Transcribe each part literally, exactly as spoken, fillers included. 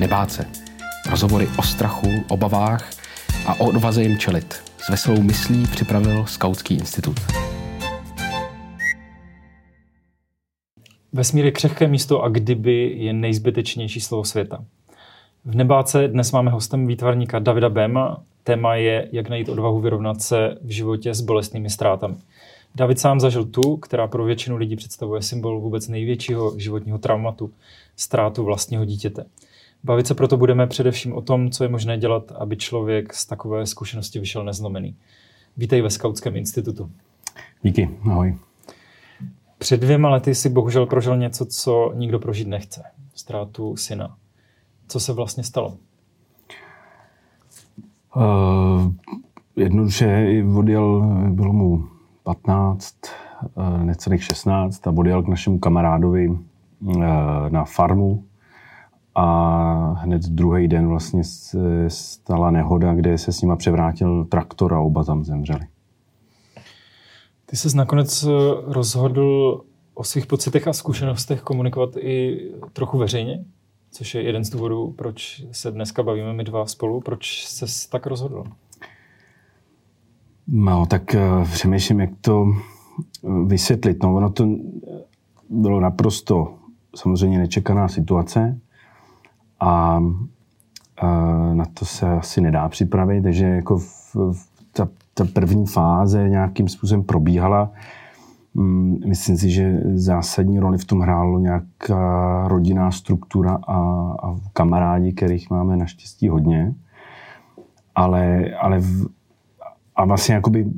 nebát se. Rozhovory o strachu, obavách a o odvaze jim čelit. S veselou myslí připravil Skautský institut. Vesmír je křehké místo a kdyby je nejzbytečnější slovo světa. V Nebáce dnes máme hostem výtvarníka Davida Bema. Téma je, jak najít odvahu vyrovnat se v životě s bolestnými ztrátami. David sám zažil tu, která pro většinu lidí představuje symbol vůbec největšího životního traumatu, ztrátu vlastního dítěte. Bavit se proto budeme především o tom, co je možné dělat, aby člověk z takové zkušenosti vyšel nezlomený. Vítej ve Skautském institutu. Díky, ahoj. Před dvěma lety si bohužel prožil něco, co nikdo prožít nechce. Ztrátu syna. Co se vlastně stalo? Uh, jednoduše odjel, bylo mu patnáct, necelých šestnáct a odjel k našemu kamarádovi uh, na farmu a hned druhý den vlastně se stala nehoda, kde se s nima převrátil traktor a oba tam zemřeli. Ty ses nakonec rozhodl o svých pocitech a zkušenostech komunikovat i trochu veřejně, což je jeden z důvodů, proč se dneska bavíme my dva spolu. Proč ses tak rozhodl? No, tak přemýšlím, jak to vysvětlit. No, ono to bylo naprosto samozřejmě nečekaná situace a, a na to se asi nedá připravit, takže jako v, v ta, ta první fáze nějakým způsobem probíhala. Myslím si, že zásadní roli v tom hrálo nějaká rodinná struktura a, a kamarádi, kterých máme naštěstí hodně. Ale, ale v, a vlastně jakoby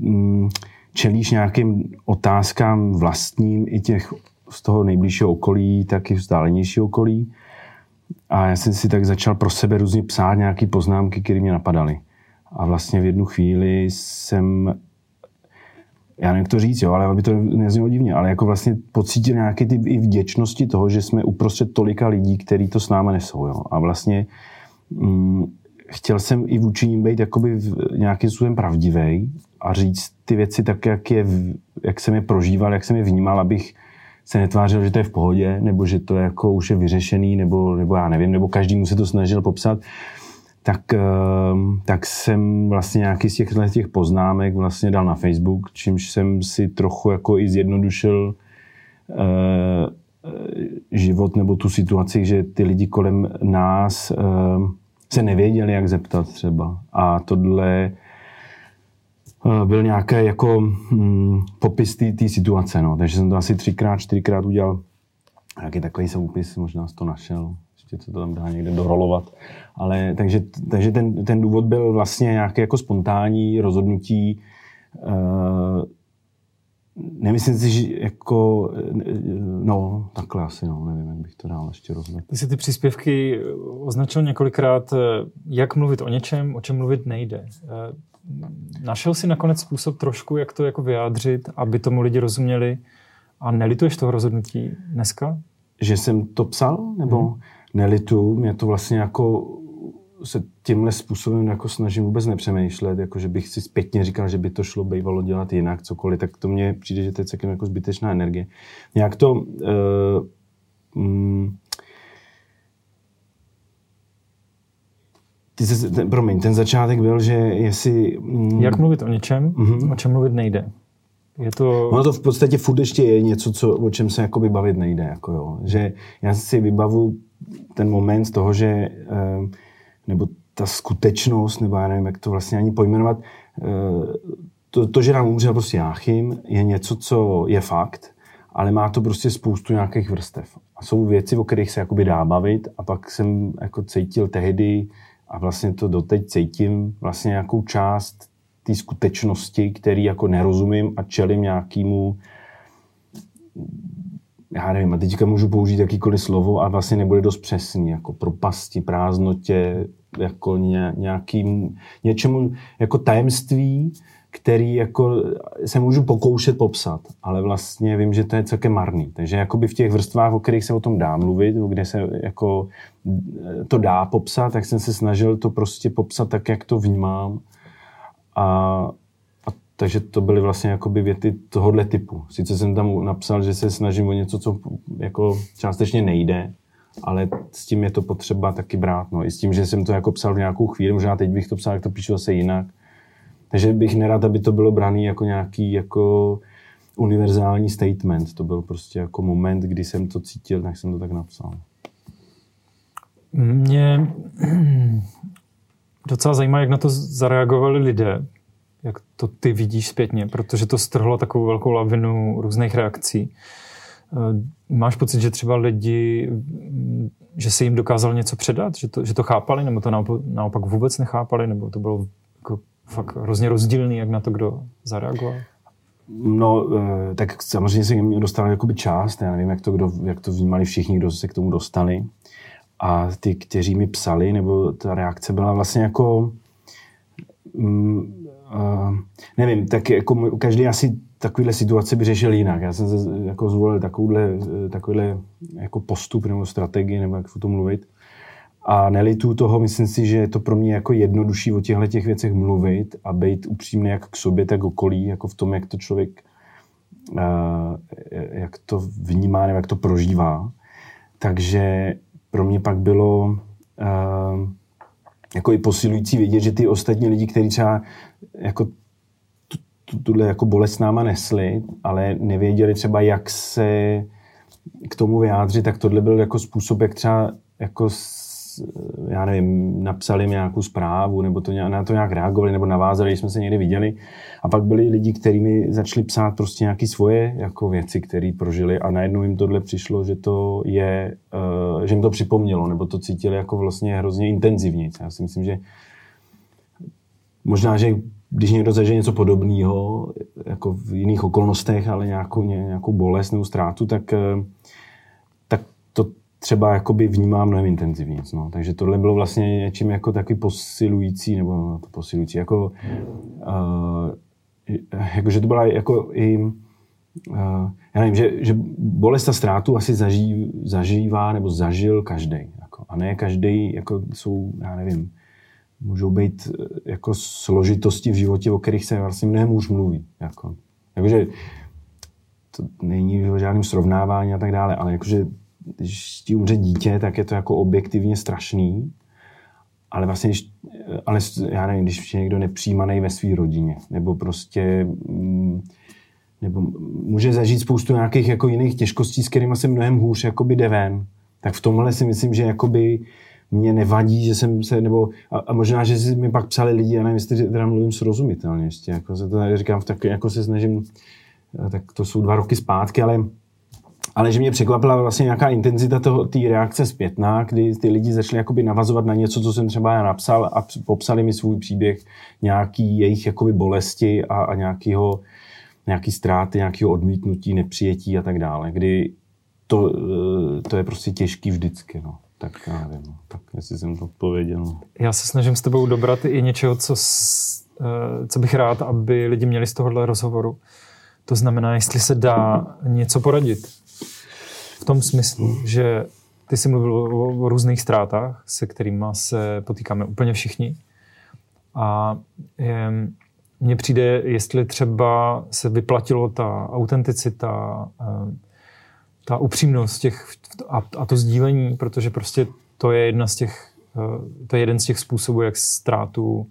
čelíš nějakým otázkám vlastním i těch z toho nejbližšího okolí, tak i vzdálenějšího okolí. A já jsem si tak začal pro sebe různě psát nějaké poznámky, které mě napadaly. A vlastně v jednu chvíli jsem, já nevím, jak to říct, jo, ale aby to neznělo divně, ale jako vlastně pocítil nějaký typ i vděčnosti toho, že jsme uprostřed tolika lidí, kteří to s námi nesou. Jo. A vlastně mm, chtěl jsem i vůči nim být jakoby nějakým způsobem pravdivej a říct ty věci tak, jak, je, jak jsem je prožíval, jak jsem je vnímal, abych se netvářil, že to je v pohodě, nebo že to jako už je vyřešený, nebo, nebo já nevím, nebo každý mu se to snažil popsat. Tak, tak jsem vlastně nějaký z těchto těch poznámek vlastně dal na Facebook, čímž jsem si trochu jako i zjednodušil eh, život nebo tu situaci, že ty lidi kolem nás eh, se nevěděli, jak zeptat třeba. A tohle eh, byl nějaký jako hm, popis té situace. No. Takže jsem to asi třikrát, čtyřikrát udělal. Jaký takový soupis, možná jsi to našel. Co to tam dá někde dorolovat. Ale, takže takže ten, ten důvod byl vlastně nějaké jako spontánní rozhodnutí. E, nemyslím si, že jako, no, takhle asi, no, nevím, jak bych to dál ještě rozhodl. Ty si ty příspěvky označil několikrát, jak mluvit o něčem, o čem mluvit nejde. Našel si nakonec způsob trošku, jak to jako vyjádřit, aby tomu lidi rozuměli a nelituješ toho rozhodnutí dneska? Že jsem to psal, nebo hmm. nelitu, mě to vlastně jako se tímhle způsobem jako snažím vůbec nepřemýšlet, jako že bych si zpětně říkal, že by to šlo bývalo dělat jinak, cokoliv, tak to mně přijde, že to je celkem jako zbytečná energie. Nějak to uh, mm, ty se, ten, promiň, ten začátek byl, že jestli... Mm, Jak mluvit o něčem, mm-hmm. o čem mluvit nejde. Je to... Ono to v podstatě furt ještě je něco, co, o čem se jakoby bavit nejde. Jako jo. Že já si vybavu ten moment z toho, že nebo ta skutečnost, nebo já nevím, jak to vlastně ani pojmenovat, to, to že nám umřel prostě Jáchym, je něco, co je fakt, ale má to prostě spoustu nějakých vrstev. A jsou věci, o kterých se jakoby dá bavit a pak jsem jako cítil tehdy a vlastně to doteď cítím vlastně nějakou část ty skutečnosti, který jako nerozumím a čelím nějakému, já nevím, a teďka můžu použít jakýkoliv slovo a vlastně nebude dost přesný, jako propasti, prázdnotě, jako ně, nějakým, něčemu, jako tajemství, který jako se můžu pokoušet popsat, ale vlastně vím, že to je celkem marný. Takže jakoby v těch vrstvách, o kterých se o tom dá mluvit, kde se jako to dá popsat, tak jsem se snažil to prostě popsat tak, jak to vnímám. A, a takže to byly vlastně jakoby věty tohohle typu. Sice jsem tam napsal, že se snažím o něco, co jako částečně nejde, ale s tím je to potřeba taky brát. No. I s tím, že jsem to jako psal v nějakou chvíli, možná teď bych to psal, jak to píšu zase jinak. Takže bych nerad, aby to bylo braný jako nějaký jako univerzální statement. To byl prostě jako moment, kdy jsem to cítil, tak jsem to tak napsal. Mě docela zajímá, jak na to zareagovali lidé. Jak to ty vidíš zpětně, protože to strhlo takovou velkou lavinu různých reakcí. Máš pocit, že třeba lidi, že si jim dokázal něco předat? Že to, že to chápali, nebo to naopak vůbec nechápali? Nebo to bylo jako fakt hrozně rozdílný, jak na to kdo zareagoval? No, tak samozřejmě se jim dostal jakoby část. Já nevím, jak to, kdo, jak to vnímali všichni, kdo se k tomu dostali. A ty, kteří mi psali, nebo ta reakce byla vlastně jako... Mm, Uh, nevím, tak jako každý asi takovýhle situace by řešil jinak. Já jsem se jako zvolil takovouhle, takovýhle jako postup nebo strategii, nebo jak o tom mluvit. A nelitu toho, myslím si, že je to pro mě jako jednodušší o těchto těch věcech mluvit a být upřímný jak k sobě, tak okolí, jako v tom, jak to člověk uh, jak to vnímá nebo jak to prožívá. Takže pro mě pak bylo uh, jako i posilující vědět, že ty ostatní lidi, kteří třeba jako tuhle jako bolest s náma nesli, ale nevěděli třeba, jak se k tomu vyjádřit, tak tohle byl jako způsob, jak třeba jako, já nevím, napsali nějakou zprávu, nebo to nějak, na to nějak reagovali, nebo navázali, když jsme se někdy viděli. A pak byli lidi, kteří mi začali psát prostě nějaké svoje jako věci, které prožili, a najednou jim tohle přišlo, že to je, že jim to připomnělo, nebo to cítili jako vlastně hrozně intenzivně. Já si myslím, že možná, že když někdo zažije něco podobného, jako v jiných okolnostech, ale nějakou, nějakou bolest nebo ztrátu, tak, tak to třeba jakoby vnímám mnohem intenzivně. No. Takže tohle bylo vlastně něčím jako taky posilující, nebo to posilující, jako, uh, jako že to byla jako i, uh, já nevím, že, že bolest a ztrátu asi zaží, zažívá nebo zažil každý. Jako, a ne každý, jako jsou, já nevím, můžou být jako složitosti v životě, o kterých se vlastně mnohem už mluví. Jako. Jakože to není o žádném srovnávání a tak dále, ale jakože když ti umře dítě, tak je to jako objektivně strašný, ale vlastně, když, ale já nevím, když je někdo nepřijímaný ve své rodině, nebo prostě nebo může zažít spoustu nějakých jako jiných těžkostí, s kterými se mnohem hůř jakoby jde ven. Tak v tomhle si myslím, že jakoby mě nevadí, že jsem se, nebo, a, a možná, že si mi pak psali lidi, já nevím, jestli teda mluvím srozumitelně ještě, jako se to tady říkám, tak jako se snažím, tak to jsou dva roky zpátky, ale, ale že mě překvapila vlastně nějaká intenzita té reakce zpětná, kdy ty lidi začali jakoby navazovat na něco, co jsem třeba já napsal, a popsali mi svůj příběh, nějaký jejich jakoby bolesti a, a nějakýho, nějaký ztráty, nějakého odmítnutí, nepřijetí a tak dále, kdy to, to je prostě těžký vždycky, no. Tak já nevím, tak jestli jsem to odpověděl. Já se snažím s tebou dobrat i něčeho, co, s, co bych rád, aby lidi měli z tohohle rozhovoru. To znamená, jestli se dá něco poradit. V tom smyslu, že ty jsi mluvil o, o různých ztrátách, se kterými se potýkáme úplně všichni. A mně přijde, jestli třeba se vyplatilo ta autenticita, ta upřímnost těch, a, a to sdílení, protože prostě to je, jedna z těch, to je jeden z těch způsobů, jak ztrátu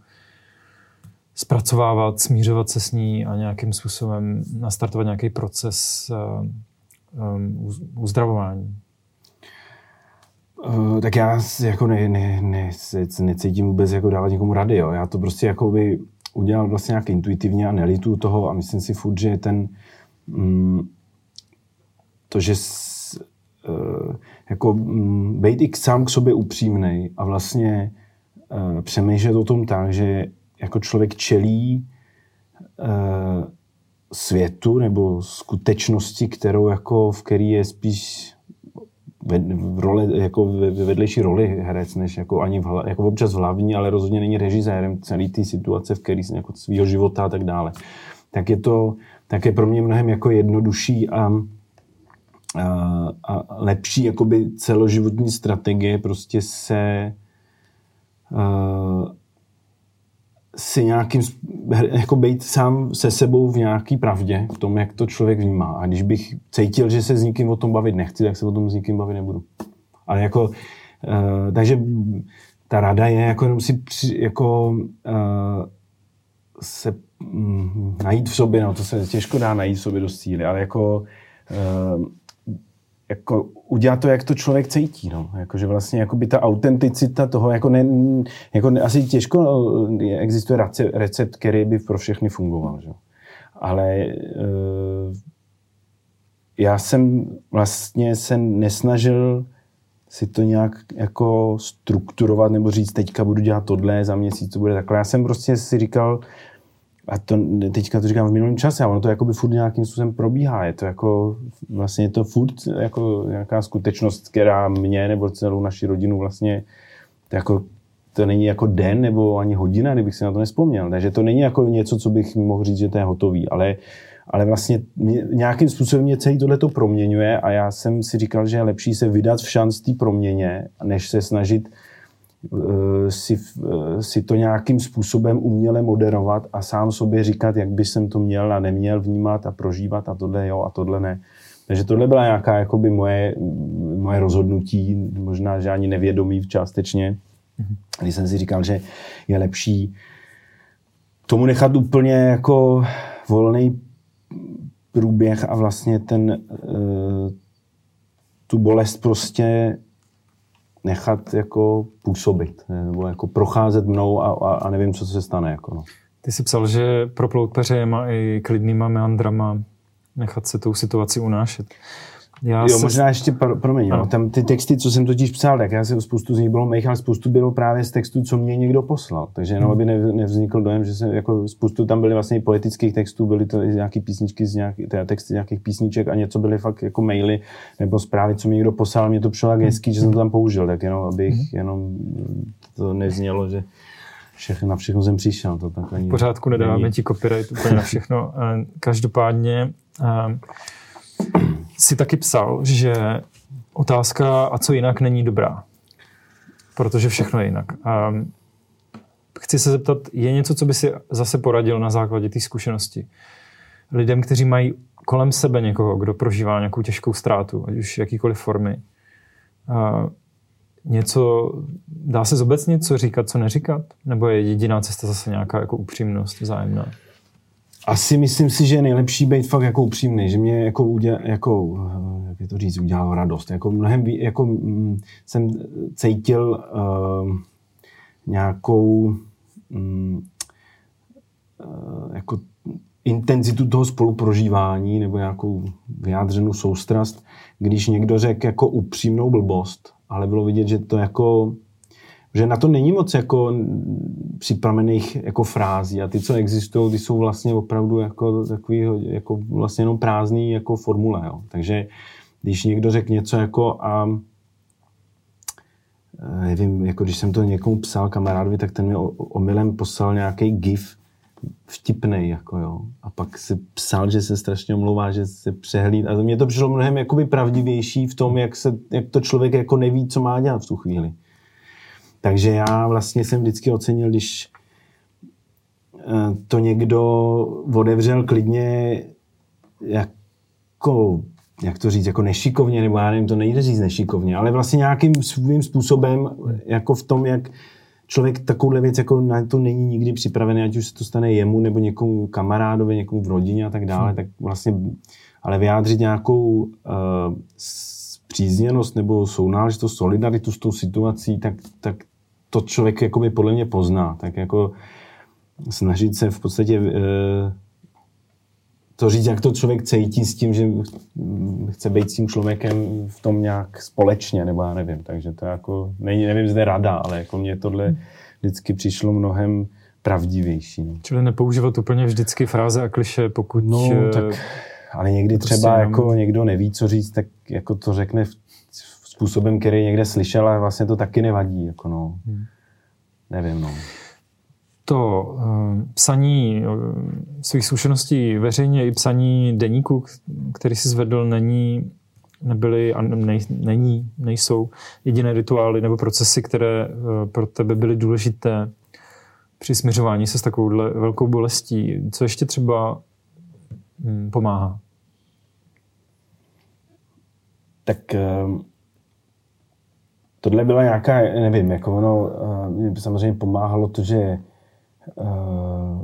zpracovávat, smířovat se s ní a nějakým způsobem nastartovat nějaký proces um, uzdravování. Uh, tak já jako ne, ne, ne, necítím vůbec jako dávat někomu rady. Jo. Já to prostě jako by udělal vlastně nějak intuitivně a nelituju toho a myslím si furt, že ten... Mm, to, že uh, jako um, bejt i sám k sobě upřímnej a vlastně uh, přemýšlet o tom tak, že jako člověk čelí uh, světu nebo skutečnosti, kterou jako v který je spíš ve, v role, jako ve, ve vedlejší roli herec, než jako ani v, jako občas v hlavní, ale rozhodně není režisérem celý té situace, v který jsem jako svýho života a tak dále. Tak je to, tak je pro mě mnohem jako jednodušší a a lepší jakoby celoživotní strategie prostě se uh, si nějakým jako být sám se sebou v nějaký pravdě v tom, jak to člověk vnímá. A když bych cítil, že se s nikým o tom bavit nechci, tak se o tom s nikým bavit nebudu. Ale jako, uh, takže ta rada je jako jenom si při, jako uh, se um, najít v sobě, no to se těžko dá najít v sobě do síly, ale jako uh, jako udělat to, jak to člověk cítí, no. Jakože vlastně jakoby ta autenticita toho, jako, ne, jako asi těžko existuje recept, který by pro všechny fungoval, že? Ale e, já jsem vlastně se nesnažil si to nějak jako strukturovat nebo říct, teďka budu dělat tohle, za měsíc to bude takhle. Já jsem prostě si říkal, a to, teďka to říkám v minulém čase, a ono to jakoby furt nějakým způsobem probíhá. Je to jako, vlastně je to furt jako nějaká skutečnost, která mě nebo celou naši rodinu vlastně, to, jako, to není jako den nebo ani hodina, kdybych si na to nespomněl. Takže to není jako něco, co bych mohl říct, že to je hotový, ale, ale vlastně mě, nějakým způsobem mě celý tohle to proměňuje a já jsem si říkal, že je lepší se vydat v šanc té proměně, než se snažit Si, si to nějakým způsobem uměle moderovat a sám sobě říkat, jak by jsem to měl a neměl vnímat a prožívat a tohle jo a tohle ne. Takže tohle byla nějaká jakoby moje, moje rozhodnutí, možná, že ani nevědomí částečně, když jsem si říkal, že je lepší tomu nechat úplně jako volný průběh a vlastně ten, tu bolest prostě nechat jako působit, nebo jako procházet mnou a, a, a nevím, co se stane. Jako no. Ty jsi psal, že proplout peřejema i klidnýma meandrama, nechat se tou situaci unášet. Já jo, se... možná ještě, pro, promiň, no, tam ty texty, co jsem totiž psal, tak já si spoustu z nich bylo mých, ale spoustu bylo právě z textů, co mě někdo poslal. Takže jenom, hmm. aby ne, nevznikl dojem, že jsem, jako spoustu tam byly vlastně i poetických textů, byly to nějaký písničky, z nějaký, teda texty nějakých písniček a něco byly fakt jako maily nebo zprávy, co mě někdo poslal, mě to přišlo tak hezký, hmm. že jsem to tam použil, tak jenom, abych hmm. jenom to neznělo, že všechno, na všechno jsem přišel. To tak ani v pořádku, nedáváme není. Ti copyright úplně na všechno. Každopádně si taky psal, že otázka a co jinak není dobrá, protože všechno je jinak. A chci se zeptat, je něco, co by si zase poradil na základě té zkušenosti lidem, kteří mají kolem sebe někoho, kdo prožívá nějakou těžkou ztrátu, ať už jakýkoliv formy. A něco, dá se zobecnit, co říkat, co neříkat? Nebo je jediná cesta zase nějaká jako upřímnost vzájemná? Asi myslím si, že je nejlepší být fakt jako upřímný, že mě jako udělal, jako, jak je to říct, udělalo radost. Jako mnohem, jako jsem cítil uh, nějakou um, uh, jako intenzitu toho spoluprožívání nebo nějakou vyjádřenou soustrast, když někdo řekl jako upřímnou blbost, ale bylo vidět, že to jako že na to není moc jako připravených jako frází a ty, co existují, ty jsou vlastně opravdu jako takový jako vlastně jenom prázdný jako formule, jo. Takže když někdo řekl něco jako a nevím, jako když jsem to někomu psal kamarádovi, tak ten mi omylem poslal nějaký gif vtipnej, jako jo. A pak se psal, že se strašně omlouvá, že se přehlíd. A mně to přišlo mnohem jakoby pravdivější v tom, jak se jak to člověk jako neví, co má dělat v tu chvíli. Takže já vlastně jsem vždycky ocenil, když to někdo otevřel klidně jako, jak to říct, jako nešikovně, nebo já nevím, to nejde říct nešikovně, ale vlastně nějakým svým způsobem, jako v tom, jak člověk takovouhle věc, jako na to není nikdy připravený, ať už se to stane jemu, nebo někomu kamarádovi, někomu v rodině a tak dále, tak vlastně, ale vyjádřit nějakou uh, přízněnost nebo sounáležitost, solidaritu s tou situací, tak, tak to člověk jakoby podle mě pozná. Tak jako snažit se v podstatě e, to říct, jak to člověk cítí s tím, že chce být s tím člověkem v tom nějak společně, nebo já nevím. Takže to jako, není, nevím, zde rada, ale jako mně tohle vždycky přišlo mnohem pravdivější. No. Čili nepoužívat úplně vždycky fráze a kliše, pokud... No, tak... Ale někdy třeba prostě jako někdo neví, co říct, tak jako to řekne v způsobem, který někde slyšel, a vlastně to taky nevadí. Jako no. hmm. Nevím. No. To uh, psaní uh, svých zkušeností veřejně i psaní deníku, který si zvedl, není, nebyly a nej, není, nejsou jediné rituály nebo procesy, které uh, pro tebe byly důležité při směřování se s takovouhle velkou bolestí. Co ještě třeba pomáhá? Tak Tohle byla nějaká, nevím, jako ono, mě samozřejmě pomáhalo to, že uh,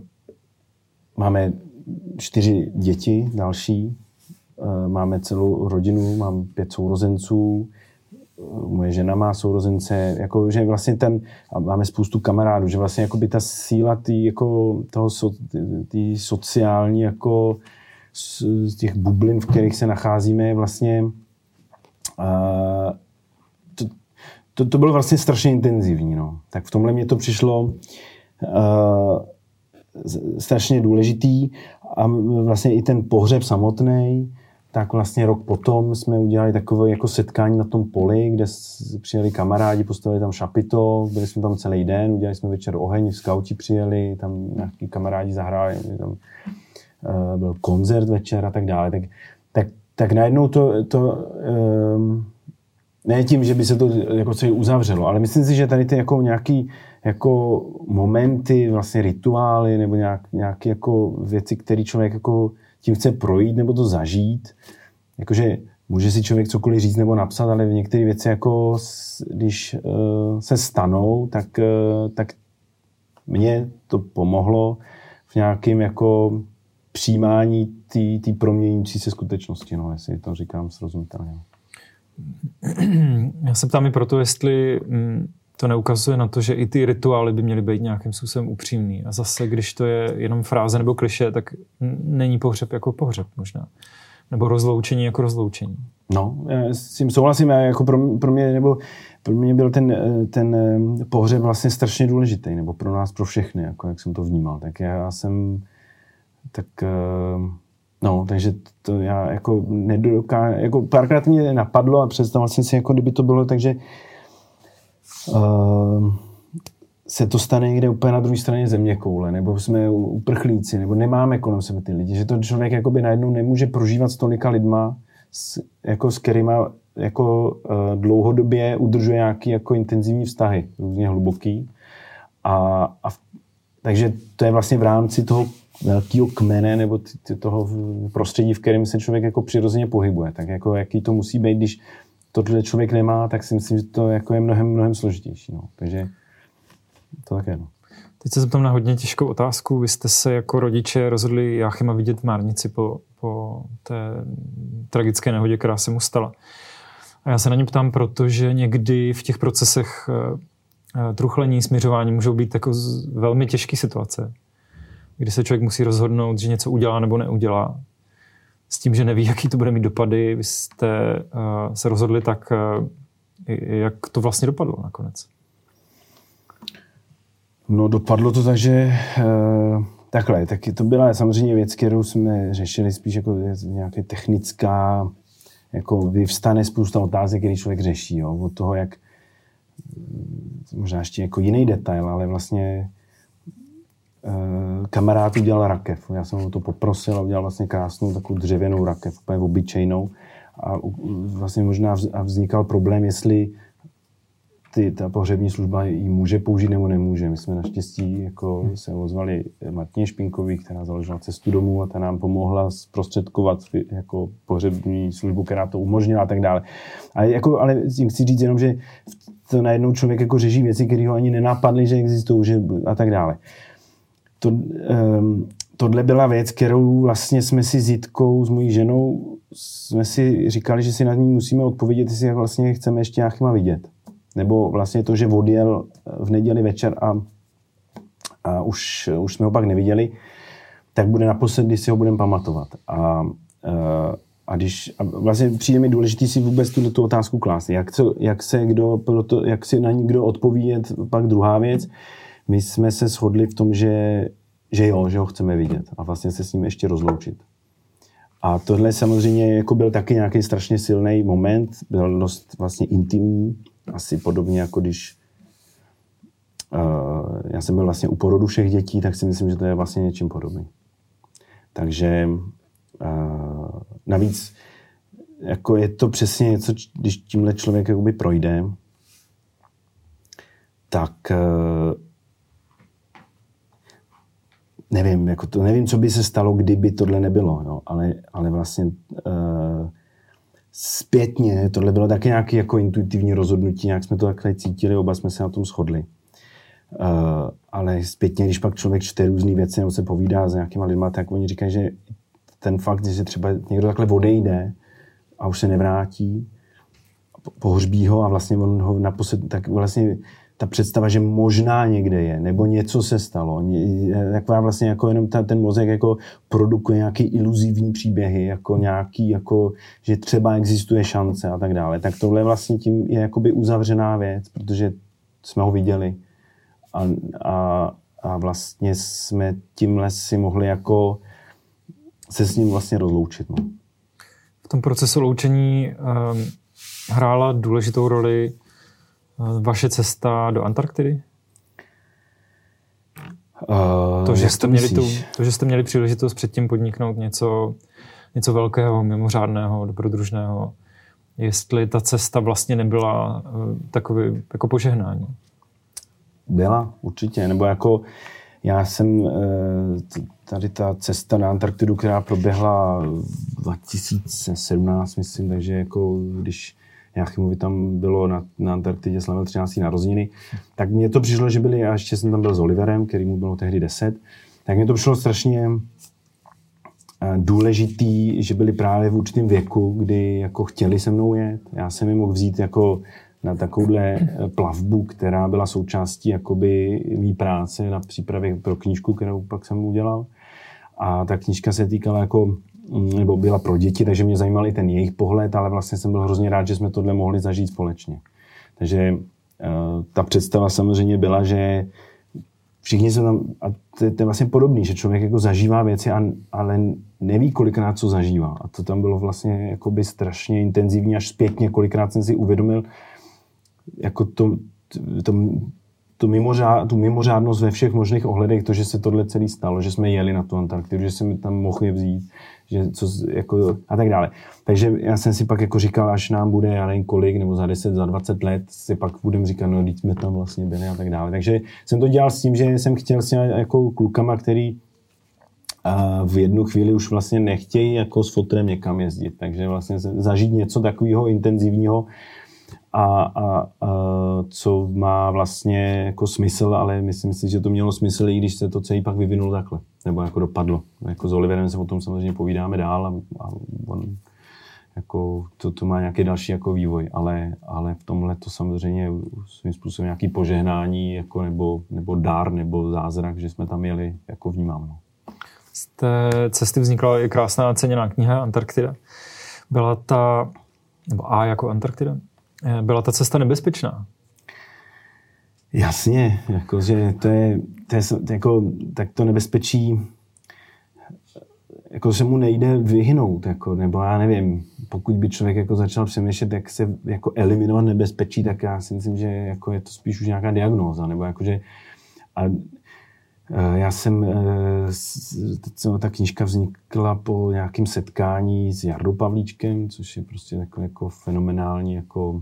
máme čtyři děti další, uh, máme celou rodinu, mám pět sourozenců, moje žena má sourozence, jako, že vlastně ten, a máme spoustu kamarádů, že vlastně jako by ta síla tý, jako, toho so, tý sociální, jako z těch bublin, v kterých se nacházíme, je vlastně uh, to, to, to bylo vlastně strašně intenzivní, no. Tak v tomhle mě to přišlo uh, strašně důležitý a vlastně i ten pohřeb samotný. Tak vlastně rok potom jsme udělali takové jako setkání na tom poli, kde přijeli kamarádi, postavili tam šapito, byli jsme tam celý den, udělali jsme večer oheň, skauti přijeli, tam nějaký kamarádi zahráli, tam uh, byl koncert večer a tak dále. Tak, tak, tak najednou to, to um, ne tím, že by se to jako celý uzavřelo, ale myslím si, že tady ty jako nějaký jako momenty, vlastně rituály nebo nějak, nějaké jako věci, které člověk jako tím chce projít nebo to zažít. Jakože může si člověk cokoliv říct nebo napsat, ale v některé věci, jako když uh, se stanou, tak, uh, tak mně to pomohlo v nějakém jako přijímání té proměňující se skutečnosti, no, jestli to říkám srozumitelně. Já se ptám i proto, jestli to neukazuje na to, že i ty rituály by měly být nějakým způsobem upřímný. A zase, když to je jenom fráze nebo klišé, tak není pohřeb jako pohřeb možná. Nebo rozloučení jako rozloučení. No, s tím souhlasím. Já jako pro, pro, mě, nebo pro mě byl ten, ten pohřeb vlastně strašně důležitý. Nebo pro nás, pro všechny, jako jak jsem to vnímal. Tak já jsem... Tak... No, takže to já jako nedokážu... Jako párkrát mě napadlo a představil jsem si, jako kdyby to bylo takže Uh, se to stane někde úplně na druhé straně zeměkoule, nebo jsme uprchlíci, nebo nemáme kolem sebe ty lidi, že to člověk jakoby najednou nemůže prožívat s tolika lidma, s, jako s kterýma jako, uh, dlouhodobě udržuje nějaké jako intenzivní vztahy, různě hluboký. A, a v, takže to je vlastně v rámci toho velkého kmene, nebo t, t, toho prostředí, v kterém se člověk jako přirozeně pohybuje. Tak jako jaký to musí být, když tohle člověk nemá, tak si myslím, že to jako je mnohem, mnohem složitější. No. Takže to také. No. Teď se zeptám na hodně těžkou otázku. Vy jste se jako rodiče rozhodli Jáchyma vidět v Márnici po, po té tragické nehodě, která se mu stala. A já se na ně ptám, protože někdy v těch procesech truchlení, směřování můžou být jako velmi těžké situace, kdy se člověk musí rozhodnout, že něco udělá nebo neudělá. S tím, že neví, jaký to bude mít dopady. Vy jste uh, se rozhodli tak, uh, jak to vlastně dopadlo nakonec? No dopadlo to tak, že uh, takhle, tak to byla samozřejmě věc, kterou jsme řešili spíš jako nějaké technická, jako vyvstane spousta otázek, který člověk řeší, jo, od toho, jak možná ještě jako jiný detail, ale vlastně kamarád udělal rakev. Já jsem ho to poprosil a udělal vlastně krásnou takovou dřevěnou rakev, úplně obyčejnou. A vlastně možná vznikal problém, jestli ty, ta pohřební služba ji může použít nebo nemůže. My jsme naštěstí jako se ozvali Martině Špinkový, která založila Cestu domů a ta nám pomohla zprostředkovat jako pohřební službu, která to umožnila a tak dále. Ale, jako, ale chci říct jenom, že to najednou člověk jako řeší věci, které ho ani nenapadly, že existují že a tak dále. To, um, tohle byla věc, kterou vlastně jsme si s Jitkou, s mojí ženou, jsme si říkali, že si nad ní musíme odpovědět, jestli vlastně chceme ještě Jáchyma vidět. Nebo vlastně to, že odjel v neděli večer a, a už, už jsme ho pak neviděli, tak bude naposledy, když si ho budeme pamatovat. A, a, když, a vlastně přijde mi důležitý si vůbec tuto tu otázku klást. Jak, co, jak, se kdo, proto, jak si na ní kdo odpovídět, pak druhá věc. My jsme se shodli v tom, že, že jo, že ho chceme vidět a vlastně se s ním ještě rozloučit. A tohle samozřejmě jako byl taky nějaký strašně silný moment, byl dost vlastně intimní, asi podobně jako když uh, já jsem byl vlastně u porodu všech dětí, tak si myslím, že to je vlastně něčím podobný. Takže uh, navíc jako je to přesně něco, když tímhle člověk jakoby projde, tak uh, Nevím, jako to, nevím, co by se stalo, kdyby tohle nebylo, jo, ale, ale vlastně uh, zpětně, tohle bylo taky nějaké jako intuitivní rozhodnutí, nějak jsme to takhle cítili, oba jsme se na tom shodli. Uh, ale zpětně, když pak člověk čte různý věci nebo se povídá s nějakýma lidma, tak oni říkají, že ten fakt, že se třeba někdo takhle odejde a už se nevrátí, pohřbí ho a vlastně on ho naposled, tak vlastně ta představa, že možná někde je, nebo něco se stalo, taková vlastně jako jenom ta, ten mozek jako produkuje nějaké iluzivní příběhy, jako nějaký, jako, že třeba existuje šance a tak dále. Tak tohle vlastně tím je jakoby uzavřená věc, protože jsme ho viděli a, a, a vlastně jsme tímhle si mohli jako se s ním vlastně rozloučit. No. V tom procesu loučení um, hrála důležitou roli vaše cesta do Antarktidy? Uh, to, že jste měli tu, to, že jste měli příležitost předtím podniknout něco, něco velkého, mimořádného, dobrodružného. Jestli ta cesta vlastně nebyla uh, takový jako požehnání? Byla, určitě. Nebo jako já jsem uh, tady ta cesta na Antarktidu, která proběhla dva tisíce sedmnáct, myslím, takže jako když Jáchymovi tam bylo na, na Antarktidě, slavil třinácté narozeniny, tak mně to přišlo, že byli, a ještě jsem tam byl s Oliverem, který mu bylo tehdy deset, tak mně to přišlo strašně důležitý, že byli právě v určitém věku, kdy jako chtěli se mnou jet. Já jsem je mohl vzít jako na takovouhle plavbu, která byla součástí jakoby mý práce na přípravě pro knížku, kterou pak jsem udělal. A ta knížka se týkala jako nebo byla pro děti, takže mě zajímal i ten jejich pohled, ale vlastně jsem byl hrozně rád, že jsme tohle mohli zažít společně. Takže uh, ta představa samozřejmě byla, že všichni se tam, a to je, to je vlastně podobný, že člověk jako zažívá věci, a, ale neví kolikrát, co zažívá. A to tam bylo vlastně jakoby strašně intenzivní, až zpětně kolikrát jsem si uvědomil jako to, to, to mimořád, tu mimořádnost ve všech možných ohledech, to, že se tohle celé stalo, že jsme jeli na tu Antarktidu, že jsme tam mohli vzít, že co, jako, a tak dále. Takže já jsem si pak jako říkal, až nám bude, já nevím kolik, nebo za deset, za dvacet let, si pak budem říkat, no teď jsme tam vlastně byli a tak dále. Takže jsem to dělal s tím, že jsem chtěl s těmi jako klukama, který a v jednu chvíli už vlastně nechtějí jako s fotrem někam jezdit. Takže vlastně zažít něco takového intenzivního, A, a, a co má vlastně jako smysl, ale myslím si, že to mělo smysl, i když se to celý pak vyvinulo takhle, nebo jako dopadlo. Jako s Oliverem se o tom samozřejmě povídáme dál a, a on jako to, to má nějaký další jako vývoj, ale, ale v tomhle to samozřejmě svým způsobem nějaký požehnání jako nebo, nebo dár nebo zázrak, že jsme tam jeli, jako vnímám. No. Z té cesty vznikla i krásná ceněná kniha Antarktida. Byla ta, nebo A jako Antarktida? Byla ta cesta nebezpečná? Jasně, jakože to je, to je jako, tak to nebezpečí, jako se mu nejde vyhnout, jako, nebo já nevím, pokud by člověk jako začal přemýšlet, jak se jako eliminovat nebezpečí, tak já si myslím, že jako je to spíš už nějaká diagnóza, nebo jakože, a já jsem, ta knížka vznikla po nějakém setkání s Jardou Pavlíčkem, což je prostě takový jako fenomenální jako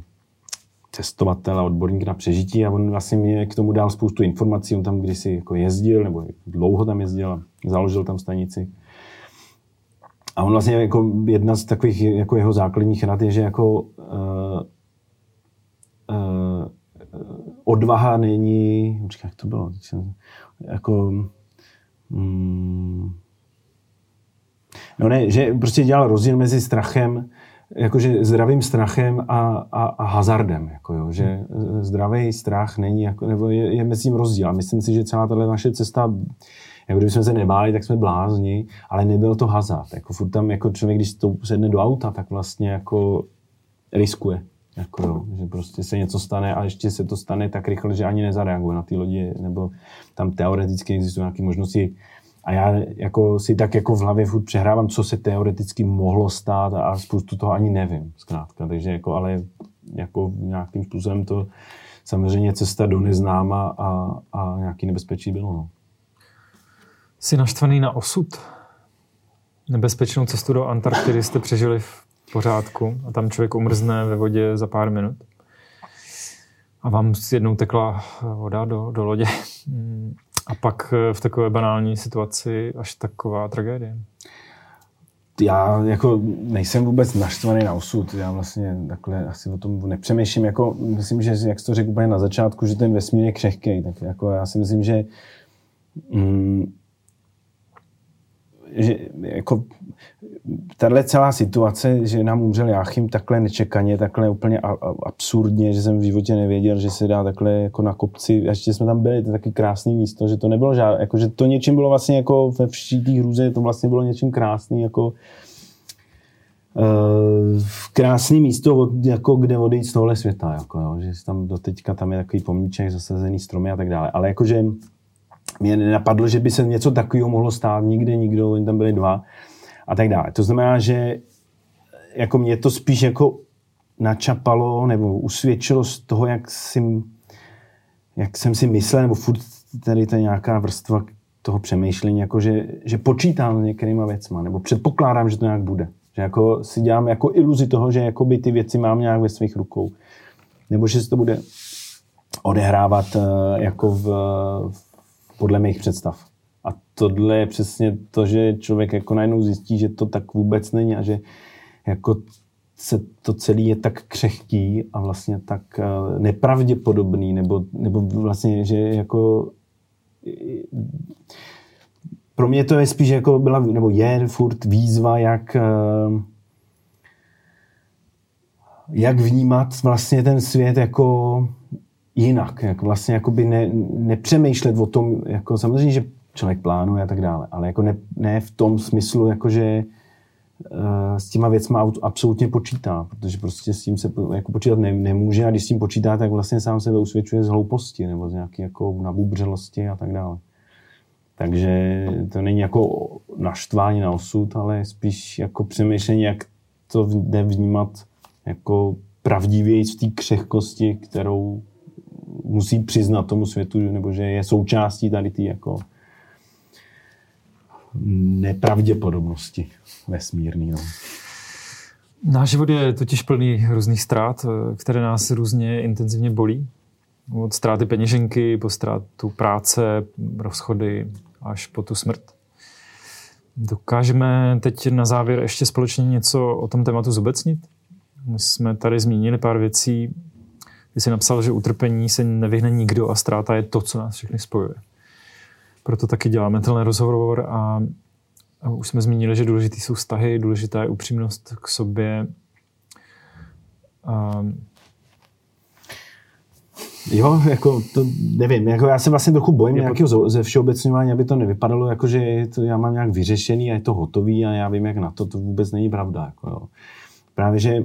cestovatel a odborník na přežití, a on vlastně mě k tomu dal spoustu informací, on tam kdysi jako jezdil, nebo dlouho tam jezdil a založil tam stanici. A on vlastně jako jedna z takových jako jeho základních rad je, že jako uh, uh, odvaha není, počkej, jak to bylo, jako, mm, no ne, že prostě dělal rozdíl mezi strachem, jakože zdravým strachem a, a, a hazardem, jako jo, že zdravý strach není, jako, nebo je, je mezi tím rozdíl. A myslím si, že celá tato naše cesta, jako kdybychom se nebáli, tak jsme blázni, ale nebyl to hazard, jako furt tam, jako člověk, když sedne do auta, tak vlastně jako riskuje. Jako jo, že prostě se něco stane a ještě se to stane tak rychle, že ani nezareaguje na ty lodi, nebo tam teoreticky existují nějaké možnosti. A já jako si tak jako v hlavě furt přehrávám, co se teoreticky mohlo stát, a spoustu toho ani nevím, zkrátka. Takže jako, ale jako nějakým způsobem to samozřejmě cesta do neznáma a, a nějaký nebezpečí bylo. No. Jsi naštvaný na osud? Nebezpečnou cestu do Antarktidy jste přežili v pořádku a tam člověk umrzne ve vodě za pár minut. A vám jednou tekla voda do, do lodě. A pak v takové banální situaci až taková tragédie. já jako nejsem vůbec naštvaný na osud, já vlastně takhle asi o tom nepřemýšlím, jako myslím, že jak jsi to řekl úplně na začátku, že ten vesmír je křehkej, tak jako já si myslím, že mm, že jako tahle celá situace, že nám umřel Jáchym takhle nečekaně, takhle úplně a, a, absurdně, že jsem v životě nevěděl, že se dá takhle jako na kopci, až jsme tam byli, to je taky krásné místo, že to nebylo žádné, jako, že to něčím bylo vlastně jako ve vší té hrůze, to vlastně bylo něčím krásný, jako uh, krásné místo, od, jako kde odejít z tohle světa, jako jo, že tam doteďka tam je takový pomníček, zasazený stromy a tak dále, ale jakože mě nenapadlo, že by se něco takového mohlo stát, nikde nikdo, oni tam byli dva a tak dále. To znamená, že jako mě to spíš jako načapalo nebo usvědčilo z toho, jak jsem, jak jsem si myslel, nebo furt tady ta nějaká vrstva toho přemýšlení, jako že, že počítám některýma věcma, nebo předpokládám, že to nějak bude. Že jako si dělám jako iluzi toho, že jako by ty věci mám nějak ve svých rukou. Nebo že se to bude odehrávat jako v, v podle mých představ. A tohle je přesně to, že člověk jako najednou zjistí, že to tak vůbec není a že jako se to celé je tak křehký a vlastně tak nepravděpodobný, nebo, nebo vlastně, že jako pro mě to je spíš jako byla, nebo je furt výzva, jak jak vnímat vlastně ten svět jako jinak, jak vlastně jakoby ne, nepřemýšlet o tom, jako samozřejmě, že člověk plánuje a tak dále, ale jako ne, ne v tom smyslu, jakože uh, s těma věcma absolutně počítá, protože prostě s tím se jako počítat ne, nemůže a když s tím počítá, tak vlastně sám sebe usvědčuje z hlouposti nebo z nějaké jako nabubřelosti a tak dále. Takže to není jako naštvání na osud, ale spíš jako přemýšlení, jak to jde vnímat jako pravdivěji v té křehkosti, kterou musí přiznat tomu světu, nebo že je součástí tady té jako nepravděpodobnosti vesmírný. No. Náš život je totiž plný různých ztrát, které nás různě intenzivně bolí. Od ztráty peněženky, po ztrátu práce, rozchody, až po tu smrt. Dokážeme teď na závěr ještě společně něco o tom tématu zobecnit? My jsme tady zmínili pár věcí. Ty jsi napsal, že utrpení se nevyhne nikdo a ztráta je to, co nás všechny spojuje. Proto taky děláme tenhle rozhovor a, a už jsme zmínili, že důležitý jsou vztahy, důležitá je upřímnost k sobě. A... Jo, jako to nevím, jako já se vlastně trochu bojím nějakého pot... ze všeobecňování, aby to nevypadalo, jako že to já mám nějak vyřešený a je to hotový a já vím, jak na to, to vůbec není pravda. Jako jo. Právě, že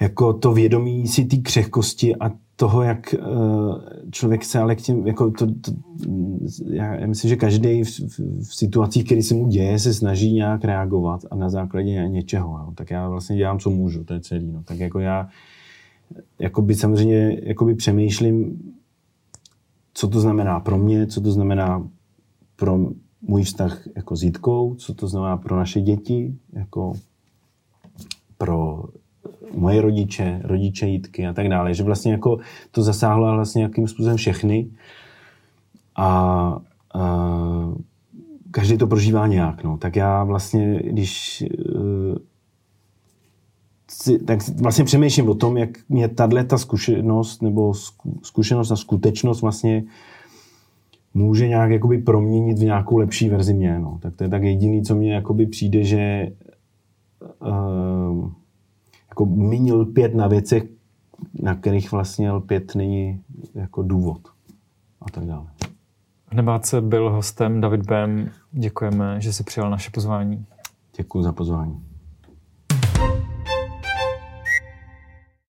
jako to vědomí si té křehkosti a toho, jak člověk se ale k těm, jako to, to, já myslím, že každý v, v situacích, které se mu děje, se snaží nějak reagovat a na základě něčeho, jo. Tak já vlastně dělám, co můžu, to je celý, no. Tak jako já jakoby samozřejmě jakoby přemýšlím, co to znamená pro mě, co to znamená pro můj vztah jako s Jitkou, co to znamená pro naše děti, jako pro moje rodiče, rodiče Jitky a tak dále, že vlastně jako to zasáhlo vlastně nějakým způsobem všechny a, a každý to prožívá nějak, no. Tak já vlastně, když tak vlastně přemýšlím o tom, jak mě tato zkušenost nebo zkušenost a skutečnost vlastně může nějak jakoby proměnit v nějakou lepší verzi mě, no. Tak to je tak jediný, co mě jakoby přijde, že uh, jako míň lpět na věcech, na kterých vlastně lpět není jako důvod a tak dále. Nebát se, byl hostem David Bem. Děkujeme, že jsi přijal naše pozvání. Děkuji za pozvání.